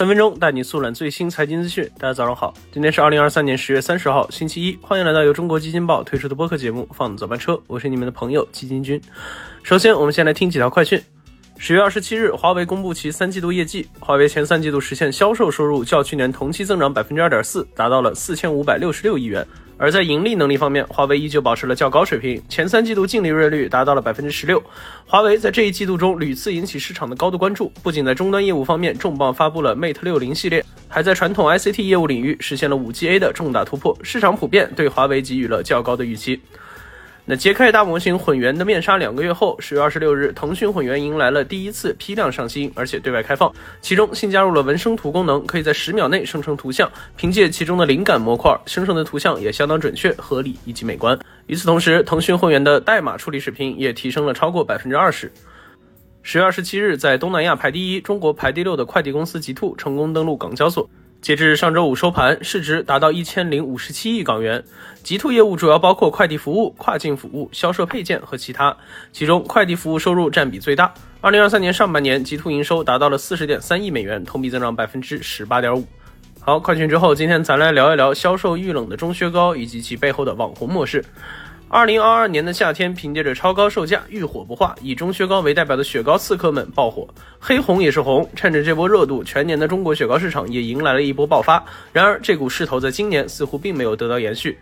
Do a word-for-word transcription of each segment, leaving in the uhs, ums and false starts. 三分钟带你速览最新财经资讯。大家早上好，今天是二零二三年十月三十号，星期一，欢迎来到由中国基金报推出的播客节目《放早班车》，我是你们的朋友基金君。首先，我们先来听几条快讯。十月二十七日，华为公布其三季度业绩，华为前三季度实现销售收入较去年同期增长 百分之二点四， 达到了四千五百六十六亿元。而在盈利能力方面，华为依旧保持了较高水平，前三季度净利润率达到了 百分之十六。 华为在这一季度中屡次引起市场的高度关注，不仅在终端业务方面重磅发布了 Mate 六十 系列，还在传统 I C T 业务领域实现了 五G A 的重大突破，市场普遍对华为给予了较高的预期。那杰克大模型混元的面纱两个月后，十月二十六日，腾讯混元迎来了第一次批量上新，而且对外开放。其中新加入了文生图功能，可以在十秒内生成图像，凭借其中的灵感模块，生成的图像也相当准确、合理以及美观。与此同时，腾讯混元的代码处理水平也提升了超过 百分之二十。十月二十七日，在东南亚排第一、中国排第六的快递公司极兔成功登陆港交所。截至上周五收盘，市值达到一千零五十七亿港元。极兔业务主要包括快递服务、跨境服务、销售配件和其他，其中快递服务收入占比最大。二零二三年上半年，极兔营收达到了 四十点三亿美元，同比增长 百分之十八点五。 好，快讯之后，今天咱来聊一聊销售遇冷的中靴高以及其背后的网红模式。二零二二年的夏天，凭借着超高售价遇火不化，以中靴高为代表的雪糕刺客们爆火，黑红也是红。趁着这波热度，全年的中国雪糕市场也迎来了一波爆发。然而这股势头在今年似乎并没有得到延续。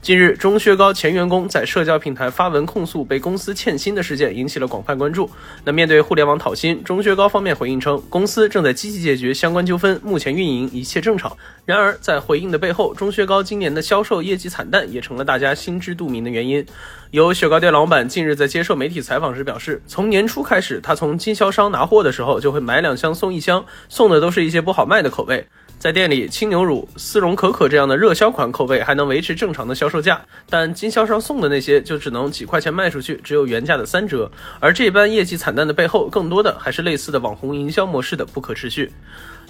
近日，中靴高前员工在社交平台发文控诉被公司欠薪的事件引起了广泛关注。那面对互联网讨薪，中靴高方面回应称，公司正在积极解决相关纠纷，目前运营一切正常。然而在回应的背后，中靴高今年的销售业绩惨淡也成了大家心知肚明的原因。有雪糕店老板近日在接受媒体采访时表示，从年初开始，他从经销商拿货的时候就会买两箱送一箱，送的都是一些不好卖的口味。在店里，青牛乳、丝绒可可这样的热销款口味还能维持正常的销售价，但经销商送的那些就只能几块钱卖出去，只有原价的三折。而这般业绩惨淡的背后，更多的还是类似的网红营销模式的不可持续。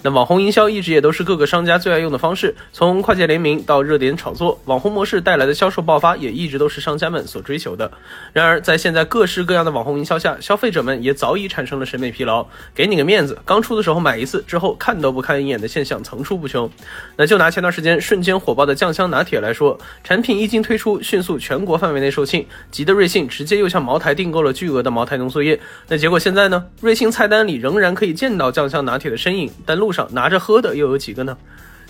那网红营销一直也都是各个商家最爱用的方式，从跨界联名到热点炒作，网红模式带来的销售爆发也一直都是商家们所追求的。然而在现在各式各样的网红营销下，消费者们也早已产生了审美疲劳，给你个面子，刚出的时候买一次，之后看都不看一眼的现象层出不穷。那就拿前段时间瞬间火爆的酱香拿铁来说，产品一经推出，迅速全国范围内售罄，急得瑞幸直接又向茅台订购了巨额的茅台浓缩液。那结果现在呢，瑞幸菜单里仍然可以见到酱香拿铁的身影，但路上拿着喝的又有几个呢？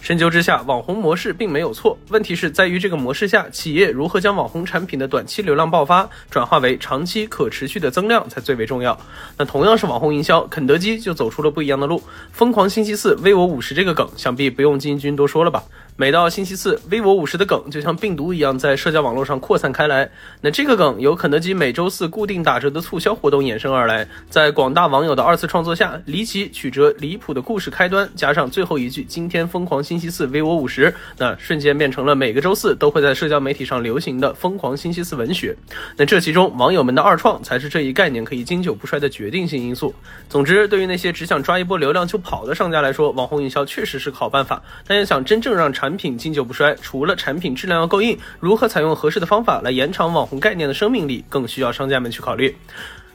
深究之下，网红模式并没有错，问题是在于这个模式下，企业如何将网红产品的短期流量爆发转化为长期可持续的增量才最为重要。那同样是网红营销，肯德基就走出了不一样的路，疯狂星期四 vivo 五十 这个梗想必不用基金君多说了吧。每到星期四 vivo 五十 的梗就像病毒一样在社交网络上扩散开来，那这个梗由肯德基每周四固定打折的促销活动衍生而来，在广大网友的二次创作下，离奇曲折离谱的故事开端加上最后一句今天疯狂星期四 vivo 五十， 那瞬间变成了每个周四都会在社交媒体上流行的疯狂星期四文学。那这其中网友们的二创才是这一概念可以经久不衰的决定性因素。总之，对于那些只想抓一波流量就跑的商家来说，网红营销确实是个好办法，但要想真正让产品经久不衰，除了产品质量要够硬，如何采用合适的方法来延长网红概念的生命力，更需要商家们去考虑。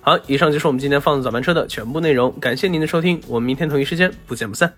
好，以上就是我们今天放早班车的全部内容，感谢您的收听，我们明天同一时间不见不散。